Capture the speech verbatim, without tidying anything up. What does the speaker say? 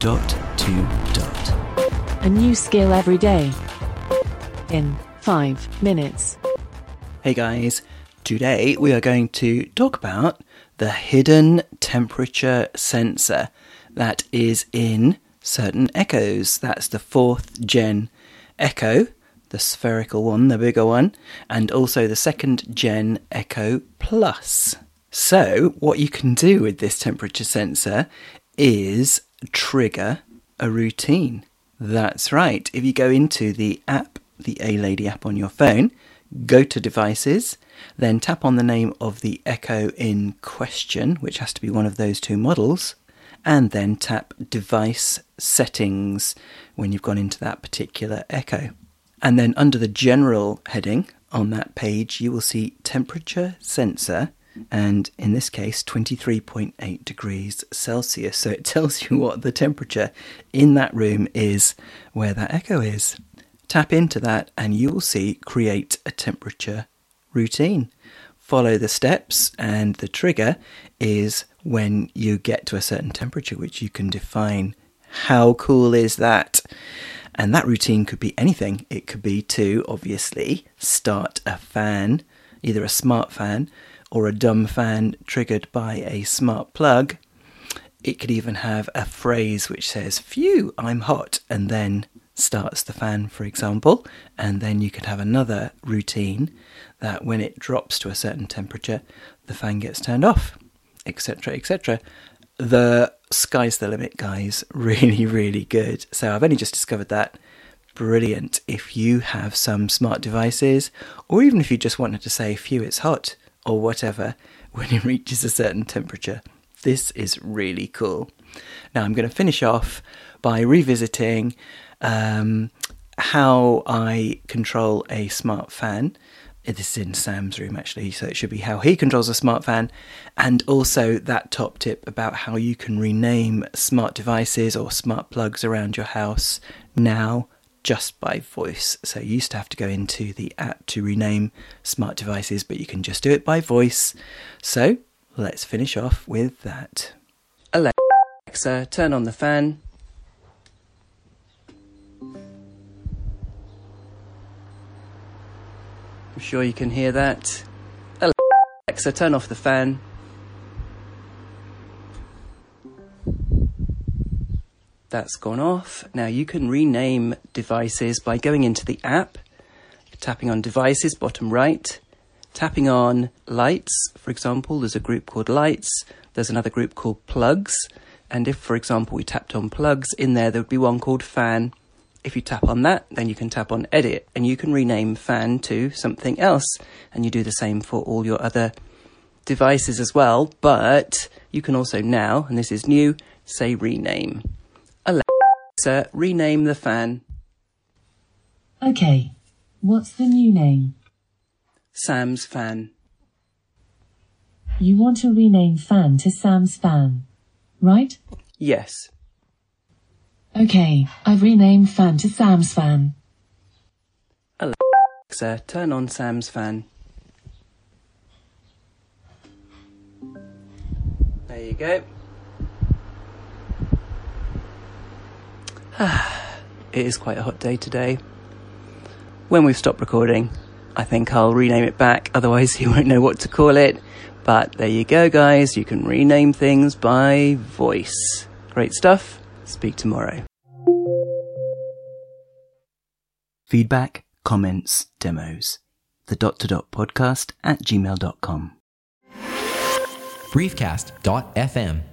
Dot to Dot. A new skill every day in five minutes. Hey guys, today we are going to talk about the hidden temperature sensor that is in certain Echoes. That's the fourth gen Echo, the spherical one, the bigger one, and also the second gen Echo Plus. So what you can do with this temperature sensor is trigger a routine. That's right. If you go into the app, the A-Lady app on your phone, go to devices, then tap on the name of the Echo in question, which has to be one of those two models, and then tap device settings when you've gone into that particular Echo. And then under the general heading on that page, you will see temperature sensor, and in this case twenty-three point eight degrees Celsius. So it tells you what the temperature in that room is where that Echo is. Tap into that and you will see create a temperature routine. Follow the steps, and the trigger is when you get to a certain temperature which you can define. How cool is that? And that routine could be anything. It could be to obviously start a fan, either a smart fan or a dumb fan triggered by a smart plug. It could even have a phrase which says, phew, I'm hot, and then starts the fan, for example. And then you could have another routine that when it drops to a certain temperature, the fan gets turned off, et cetera, et cetera. The sky's the limit, guys. Really, really good. So I've only just discovered that. Brilliant. If you have some smart devices, or even if you just wanted to say, phew, it's hot, or whatever, when it reaches a certain temperature. This is really cool. Now I'm going to finish off by revisiting um, how I control a smart fan. This is in Sam's room actually, so it should be how he controls a smart fan, and also that top tip about how you can rename smart devices or smart plugs around your house now just by voice. So you used to have to go into the app to rename smart devices, but you can just do it by voice. So let's finish off with that. Alexa, turn on the fan. I'm sure you can hear that. Alexa, turn off the fan. That's gone off. Now you can rename devices by going into the app, tapping on devices, bottom right, tapping on lights. For example, there's a group called lights. There's another group called plugs. And if, for example, we tapped on plugs in there, there would be one called fan. If you tap on that, then you can tap on edit and you can rename fan to something else. And you do the same for all your other devices as well. But you can also now, and this is new, say rename. Alexa, rename the fan. Okay, what's the new name? Sam's fan. You want to rename fan to Sam's fan, right? Yes. Okay, I've renamed fan to Sam's fan. Alexa, turn on Sam's fan. There you go. It is quite a hot day today. When we've stopped recording, I think I'll rename it back, otherwise you won't know what to call it. But there you go, guys. You can rename things by voice. Great stuff. Speak tomorrow. Feedback, comments, demos. The Dot to Dot podcast at gmail dot com. Briefcast dot f m